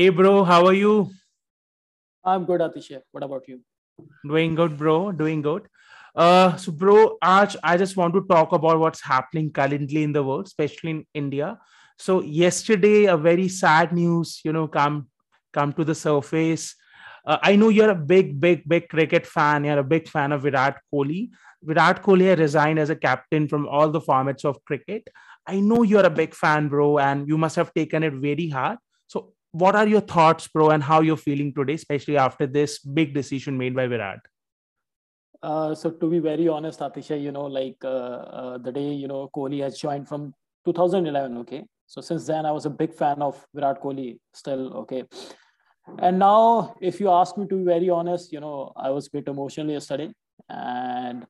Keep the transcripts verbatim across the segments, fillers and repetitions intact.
Hey bro, how are you? I'm good, Atisha. What about you? Doing good, bro. Doing good. Uh, so, bro, Arch, I just want to talk about what's happening currently in the world, especially in India. So, yesterday, a very sad news, you know, come come to the surface. Uh, I know you're a big, big, big cricket fan. You're a big fan of Virat Kohli. Virat Kohli resigned as a captain from all the formats of cricket. I know you're a big fan, bro, and you must have taken it very hard. So, what are your thoughts, bro, and how you're feeling today, especially after this big decision made by Virat? Uh, so to be very honest, Atisha, you know, like uh, uh, the day, you know, Kohli has joined from two thousand eleven, okay? So since then, I was a big fan of Virat Kohli still, okay? And now, if you ask me to be very honest, you know, I was a bit emotional yesterday, and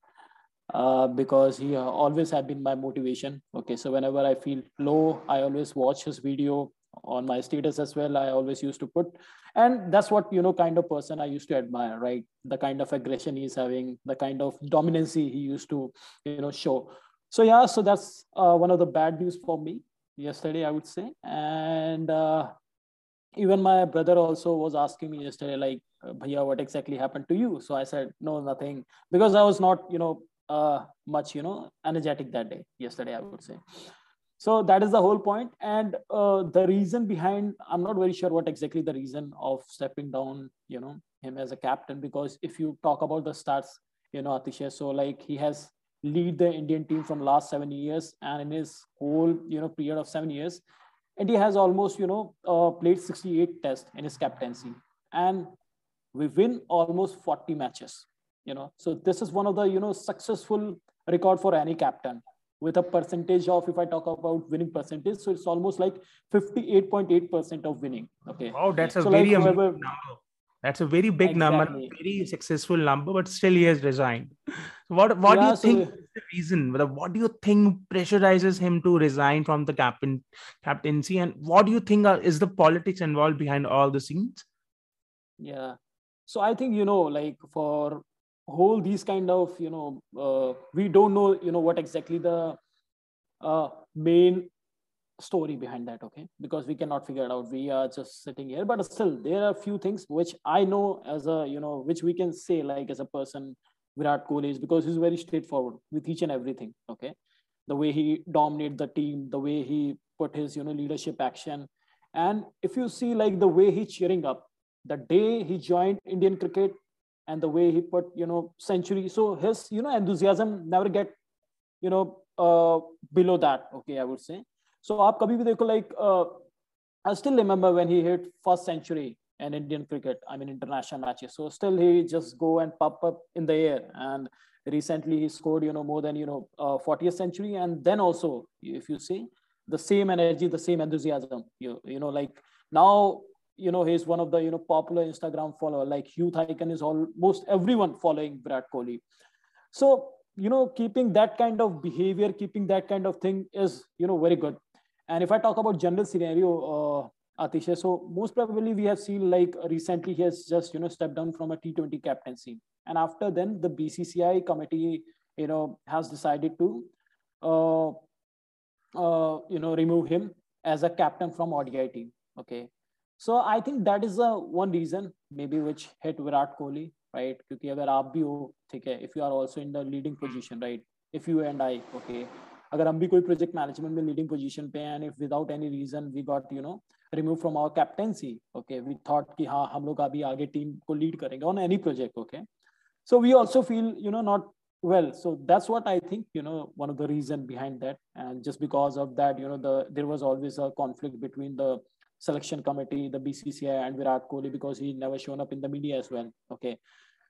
uh, because he always had been my motivation, okay? So whenever I feel low, I always watch his video on my status as well. I always used to put, and that's what, you know, kind of person I used to admire, right? The kind of aggression he's having, the kind of dominancy he used to, you know, show. So yeah, so that's uh, one of the bad news for me yesterday, I would say. And uh, even my brother also was asking me yesterday, like, Bhaiya, what exactly happened to you? So I said, no, nothing, because I was not, you know, uh, much, you know, energetic that day, yesterday, I would say. So that is the whole point. And uh, the reason behind, I'm not very sure what exactly the reason of stepping down, you know, him as a captain, because if you talk about the stats, you know, Atisha, so like he has lead the Indian team from last seven years and in his whole, you know, period of seven years, India has almost, you know, uh, played sixty-eight tests in his captaincy and we win almost forty matches, you know, so this is one of the, you know, successful record for any captain. With a percentage of, if I talk about winning percentage, so it's almost like fifty-eight point eight percent of winning. Okay. Oh, that's a so very like whoever, amazing number. That's a very big exactly. number, very successful number, but still he has resigned. So what what yeah, do you so think is the reason? What do you think pressurizes him to resign from the captain captaincy? And what do you think are, is the politics involved behind all the scenes? Yeah. So I think, you know, like for whole these kind of, you know, uh, we don't know, you know, what exactly the uh, main story behind that, okay? Because we cannot figure it out. We are just sitting here, but still there are a few things which I know as a, you know, which we can say like as a person, Virat Kohli is because he's very straightforward with each and everything, okay? The way he dominated the team, the way he put his, you know, leadership action. And if you see like the way he's cheering up, the day he joined Indian cricket, and the way he put, you know, century. So his, you know, enthusiasm never get, you know, uh, below that. Okay, I would say. So, aap kabhi bhi dekho, like, uh, I still remember when he hit first century in Indian cricket, I mean, international matches. So still he just go and pop up in the air. And recently he scored, you know, more than, you know, uh, fortieth century. And then also, if you see, the same energy, the same enthusiasm, you, you know, like now, you know, he's one of the, you know, popular Instagram follower, like youth icon is almost everyone following Virat Kohli. So, you know, keeping that kind of behavior, keeping that kind of thing is, you know, very good. And if I talk about general scenario, uh, Atisha, so most probably we have seen like recently he has just, you know, stepped down from a T twenty captaincy. And after then the B C C I committee, you know, has decided to, uh, uh, you know, remove him as a captain from O D I team. Okay. So I think that is the one reason maybe which hit Virat Kohli, right? Because if you are also in the leading position, right? If you and I, okay. Agar hum bhi koi project management mein leading position pe and if without any reason we got, you know, removed from our captaincy, okay. We thought ki ha, hum log abhi aage team ko lead karenge on any project, okay. So we also feel, you know, not well. So that's what I think, you know, one of the reason behind that. And just because of that, you know, the there was always a conflict between the selection committee, the B C C I and Virat Kohli because he never shown up in the media as well. Okay.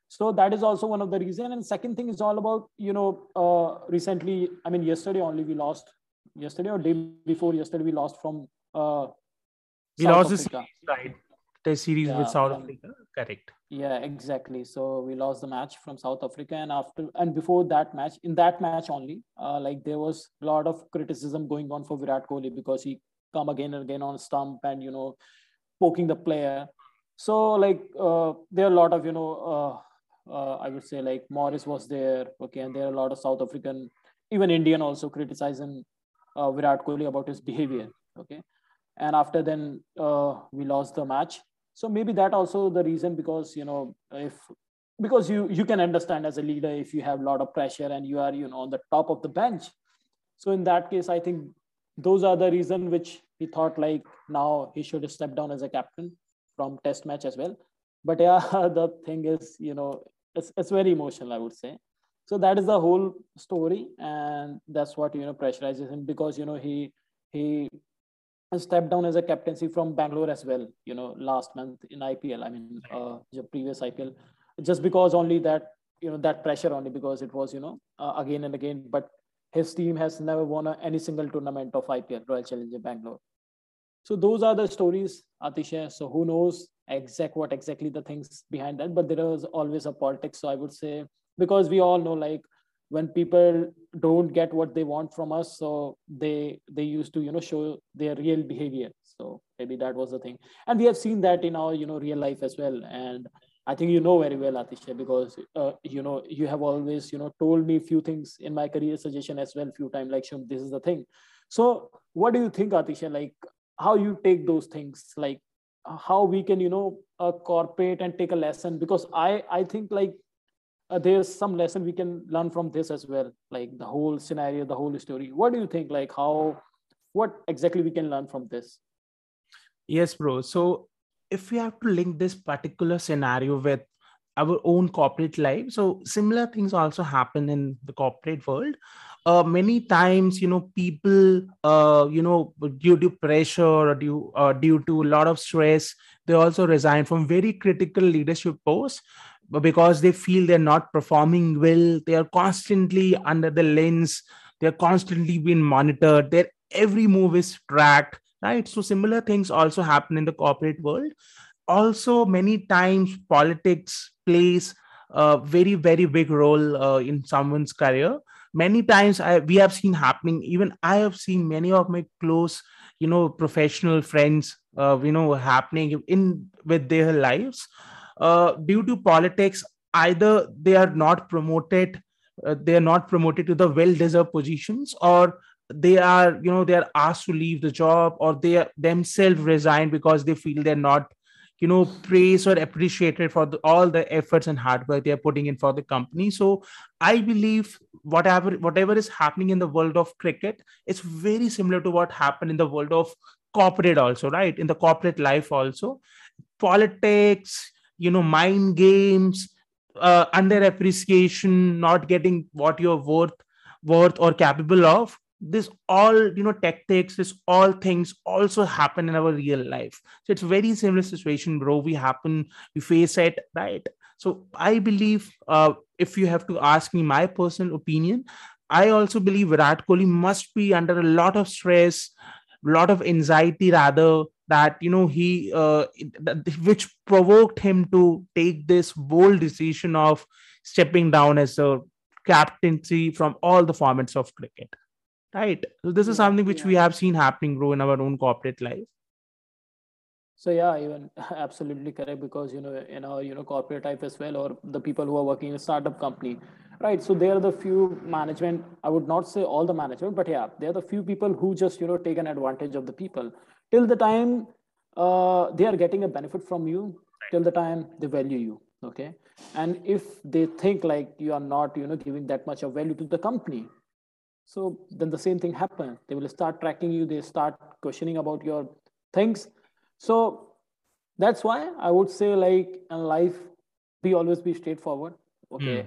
So that is also one of the reason. And second thing is all about, you know, uh, recently, I mean, yesterday only we lost yesterday or day before yesterday, we lost from, uh, we South lost Africa. The series, right? The series yeah, with South um, Africa. Correct. Yeah, exactly. So we lost the match from South Africa and after, and before that match, in that match only, uh, like there was a lot of criticism going on for Virat Kohli because he come again and again on stump and, you know, poking the player. So like uh, there are a lot of, you know, uh, uh, I would say like Morris was there. Okay. And there are a lot of South African, even Indian also criticizing uh, Virat Kohli about his behavior. Okay. And after then uh, we lost the match. So maybe that also the reason, because, you know, if, because you, you can understand as a leader, if you have a lot of pressure and you are, you know, on the top of the bench. So in that case, I think those are the reason which he thought like now he should step down as a captain from test match as well. But yeah, the thing is, you know, it's, it's very emotional, I would say. So that is the whole story. And that's what, you know, pressurizes him, because, you know, he, he, stepped down as a captaincy from Bangalore as well, you know, last month in I P L. I mean, uh, the previous I P L, just because only that, you know, that pressure only because it was, you know, uh, again and again, but his team has never won a, any single tournament of I P L, Royal Challengers Bangalore. So those are the stories, Atisha. So who knows exact what exactly the things behind that, but there was always a politics. So I would say, because we all know, like, when people don't get what they want from us, so they they used to, you know, show their real behavior. So maybe that was the thing. And we have seen that in our, you know, real life as well. And I think you know very well, Atisha, because, uh, you know, you have always, you know, told me few things in my career suggestion as well, few times, like, Shum, this is the thing. So what do you think, Atisha, like, how you take those things, like, how we can, you know, uh, corporate and take a lesson? Because I, I think, like, Uh, there's some lesson we can learn from this as well, like the whole scenario, the whole story. What do you think, like how, what exactly we can learn from this? Yes, bro. So if we have to link this particular scenario with our own corporate life, so similar things also happen in the corporate world. Uh, many times, you know, people, uh, you know, due to pressure or due, uh, due to a lot of stress, they also resign from very critical leadership posts, because they feel they're not performing well. They are constantly under the lens. They're constantly being monitored. Their every move is tracked, right? So similar things also happen in the corporate world. Also, many times politics plays a very, very big role uh, in someone's career. Many times I, we have seen happening, even I have seen many of my close, you know, professional friends, uh, you know, happening in with their lives. Uh, due to politics, either they are not promoted, uh, they are not promoted to the well-deserved positions, or they are, you know, they are asked to leave the job, or they are themselves resigned because they feel they're not, you know, praised or appreciated for the, all the efforts and hard work they are putting in for the company. So I believe whatever whatever is happening in the world of cricket, it's very similar to what happened in the world of corporate also, right? In the corporate life also, politics, you know, mind games, uh, underappreciation, not getting what you're worth, worth or capable of. This all, you know, tactics, this all things also happen in our real life. So it's a very similar situation, bro. We happen, we face it, right? So I believe uh, if you have to ask me my personal opinion, I also believe Virat Kohli must be under a lot of stress, lot of anxiety rather, that, you know, he, uh, which provoked him to take this bold decision of stepping down as a captaincy from all the formats of cricket, right? So this is something which yeah. we have seen happening, bro, in our own corporate life. So yeah, even absolutely correct, because, you know, in our, you know, corporate life as well, or the people who are working in a startup company, right? So they are the few management, I would not say all the management, but yeah, they are the few people who just, you know, take an advantage of the people. Till the time uh, they are getting a benefit from you, till the time they value you, okay? And if they think like you are not, you know, giving that much of value to the company, so then the same thing happens. They will start tracking you, they start questioning about your things. So that's why I would say, like, in life, be always be straightforward, okay? Mm.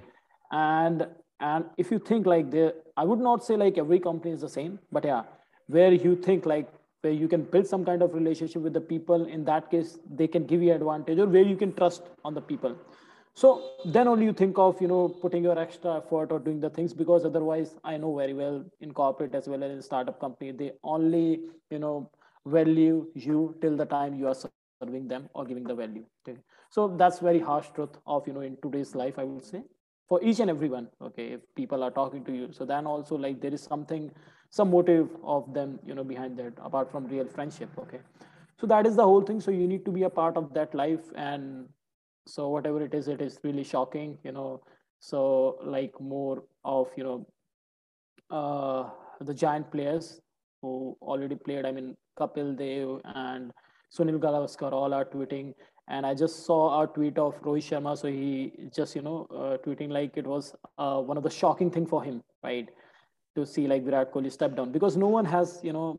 And and if you think like, there, I would not say like every company is the same, but yeah, where you think like, where you can build some kind of relationship with the people, in that case, they can give you advantage, or where you can trust on the people. So then only you think of, you know, putting your extra effort or doing the things, because otherwise I know very well in corporate as well as in startup company, they only, you know, value you till the time you are serving them or giving the value. Okay. So that's very harsh truth of, you know, in today's life, I would say, for each and everyone. Okay. If people are talking to you, so then also like there is something, some motive of them, you know, behind that, apart from real friendship. Okay. So that is the whole thing. So you need to be a part of that life. And so whatever it is, it is really shocking, you know, so like more of, you know, uh, the giant players who already played, I mean, Kapil Dev and Sunil Gavaskar all are tweeting. And I just saw a tweet of Rohit Sharma. So he just, you know, uh, tweeting like it was uh, one of the shocking thing for him, right? To see like Virat Kohli step down, because no one has, you know,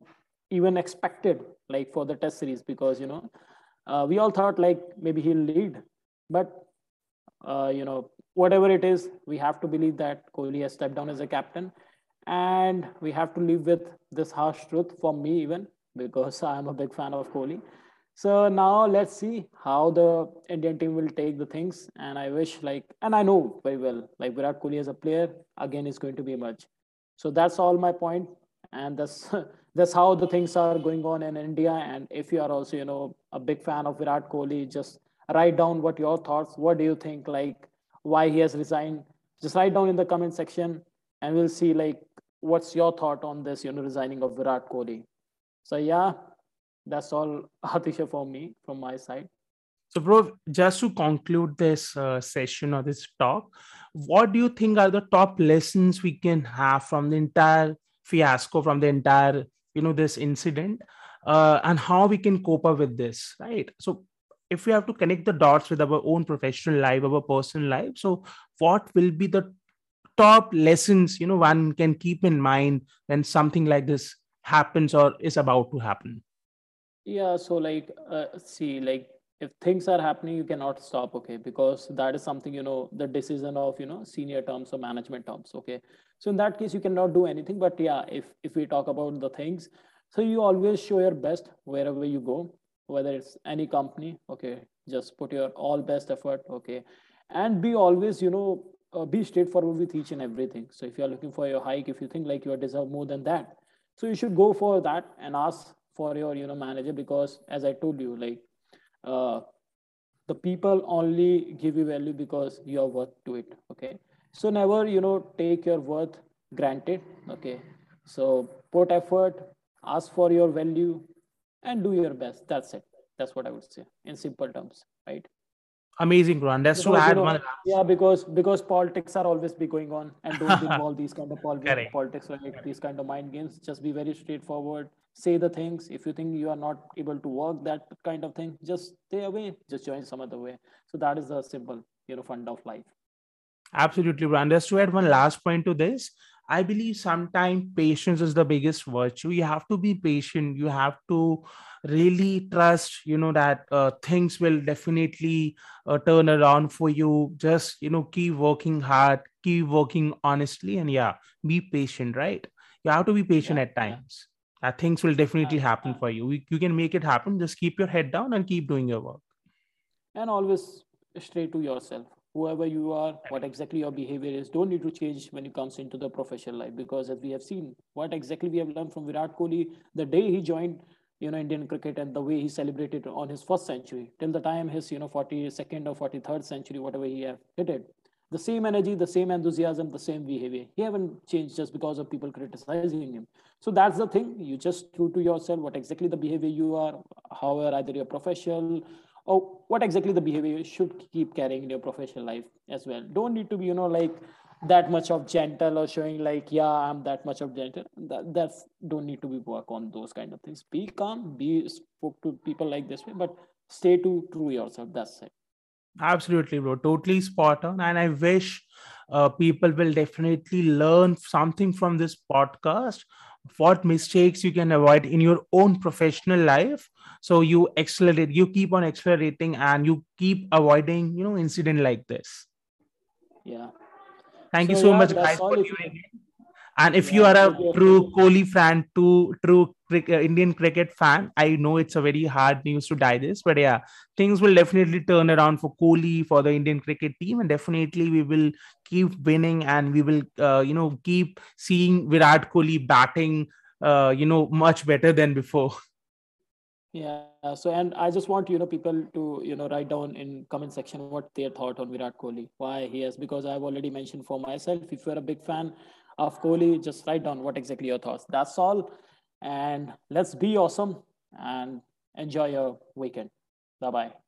even expected like for the test series, because, you know, uh, we all thought like maybe he'll lead, but uh, you know, whatever it is, we have to believe that Kohli has stepped down as a captain, and we have to live with this harsh truth for me even, because I'm a big fan of Kohli. So now let's see how the Indian team will take the things. And I wish like, and I know very well, like Virat Kohli as a player, again, is going to be emerged. So that's all my point. And that's, that's how the things are going on in India. And if you are also, you know, a big fan of Virat Kohli, just write down what your thoughts, what do you think, like why he has resigned, just write down in the comment section, and we'll see like, what's your thought on this, you know, resigning of Virat Kohli. So yeah. That's all, Hatisha, for me, from my side. So, bro, just to conclude this uh, session or this talk, what do you think are the top lessons we can have from the entire fiasco, from the entire, you know, this incident, uh, and how we can cope up with this, right? So, if we have to connect the dots with our own professional life, our personal life, so what will be the top lessons, you know, one can keep in mind when something like this happens or is about to happen? Yeah, so like, uh, see, like if things are happening, you cannot stop, okay? Because that is something, you know, the decision of, you know, senior terms or management terms, okay? So in that case, you cannot do anything. But yeah, if, if we talk about the things, so you always show your best wherever you go, whether it's any company, okay? Just put your all best effort, okay? And be always, you know, uh, be straightforward with each and everything. So if you're looking for your hike, if you think like you deserve more than that, so you should go for that and ask for your, you know, manager, because as I told you, like uh, the people only give you value because you are worth to it. Okay. So never, you know, take your worth granted. Okay. So put effort, ask for your value, and do your best. That's it. That's what I would say in simple terms, right? Amazing, Ron. That's so add one. Yeah, because because politics are always be going on, and don't involve these kind of politics, politics like Correct. These kind of mind games. Just be very straightforward. Say the things. If you think you are not able to work that kind of thing, just stay away. Just join some other way. So that is the simple, you know, fund of life. Absolutely, Ron. Just to add one last point to this, I believe sometimes patience is the biggest virtue. You have to be patient. You have to really trust, you know, that uh, things will definitely uh, turn around for you. Just, you know, keep working hard, keep working honestly. And yeah, be patient, right? You have to be patient yeah, at times. Yeah. Uh, things will definitely yeah, happen yeah. for you. You can make it happen. Just keep your head down and keep doing your work. And always stay to yourself. Whoever you are, what exactly your behavior is, don't need to change when it comes into the professional life, because as we have seen, what exactly we have learned from Virat Kohli, the day he joined, you know, Indian cricket and the way he celebrated on his first century till the time his, you know, forty-second or forty-third century, whatever he have hit it, the same energy, the same enthusiasm, the same behavior. He haven't changed just because of people criticizing him. So that's the thing. You just true to yourself, what exactly the behavior you are, however, either you're professional, oh, what exactly the behavior you should keep carrying in your professional life as well. Don't need to be, you know, like that much of gentle or showing like, yeah, I'm that much of gentle. That, that's don't need to be work on those kind of things. Be calm, be spoke to people like this way, but stay to true yourself. That's it. Absolutely, bro. Totally spot on. And I wish uh, people will definitely learn something from this podcast. What mistakes you can avoid in your own professional life. So you accelerate, you keep on accelerating, and you keep avoiding, you know, incident like this. Yeah. Thank so, you so yeah, much, guys, for tuning in. And if yeah, you are a yeah. true Kohli fan, too, true Indian cricket fan, I know it's a very hard news to digest, but yeah, things will definitely turn around for Kohli, for the Indian cricket team, and definitely we will keep winning, and we will, uh, you know, keep seeing Virat Kohli batting, uh, you know, much better than before. Yeah. So, and I just want, you know, people to, you know, write down in comment section what their thought on Virat Kohli, why he is, because I've already mentioned for myself, if you're a big fan of Kohli, just write down what exactly your thoughts. That's all. And let's be awesome and enjoy your weekend. Bye-bye.